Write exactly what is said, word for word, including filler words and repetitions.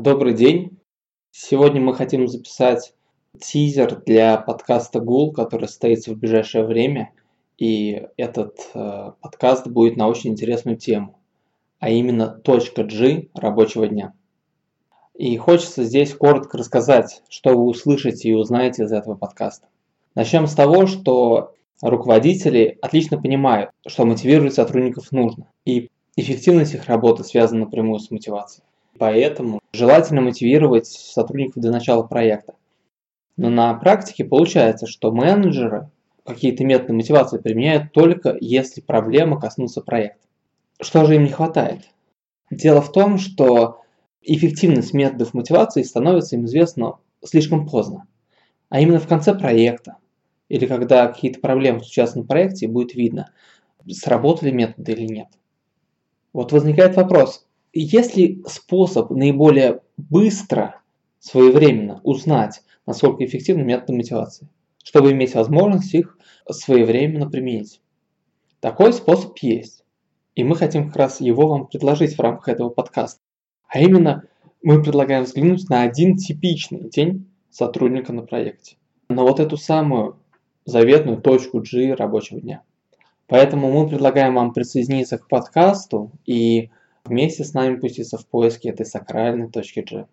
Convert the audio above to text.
Добрый день! Сегодня мы хотим записать тизер для подкаста «Гул», который состоится в ближайшее время, и этот э, подкаст будет на очень интересную тему, а именно «Точка G рабочего дня». И хочется здесь коротко рассказать, что вы услышите и узнаете из этого подкаста. Начнем с того, что руководители отлично понимают, что мотивировать сотрудников нужно, и эффективность их работы связана напрямую с мотивацией. Поэтому желательно мотивировать сотрудников до начала проекта. Но на практике получается, что менеджеры какие-то методы мотивации применяют только если проблема коснутся проекта. Что же им не хватает? Дело в том, что эффективность методов мотивации становится им известна слишком поздно, а именно в конце проекта, или когда какие-то проблемы случатся на проекте, будет видно, сработали методы или нет. Вот возникает вопрос. Есть ли способ наиболее быстро, своевременно узнать, насколько эффективны методы мотивации, чтобы иметь возможность их своевременно применить? Такой способ есть, и мы хотим как раз его вам предложить в рамках этого подкаста. А именно, мы предлагаем взглянуть на один типичный день сотрудника на проекте, на вот эту самую заветную точку G рабочего дня. Поэтому мы предлагаем вам присоединиться к подкасту и вместе с нами пуститься в поиски этой сакральной точки G.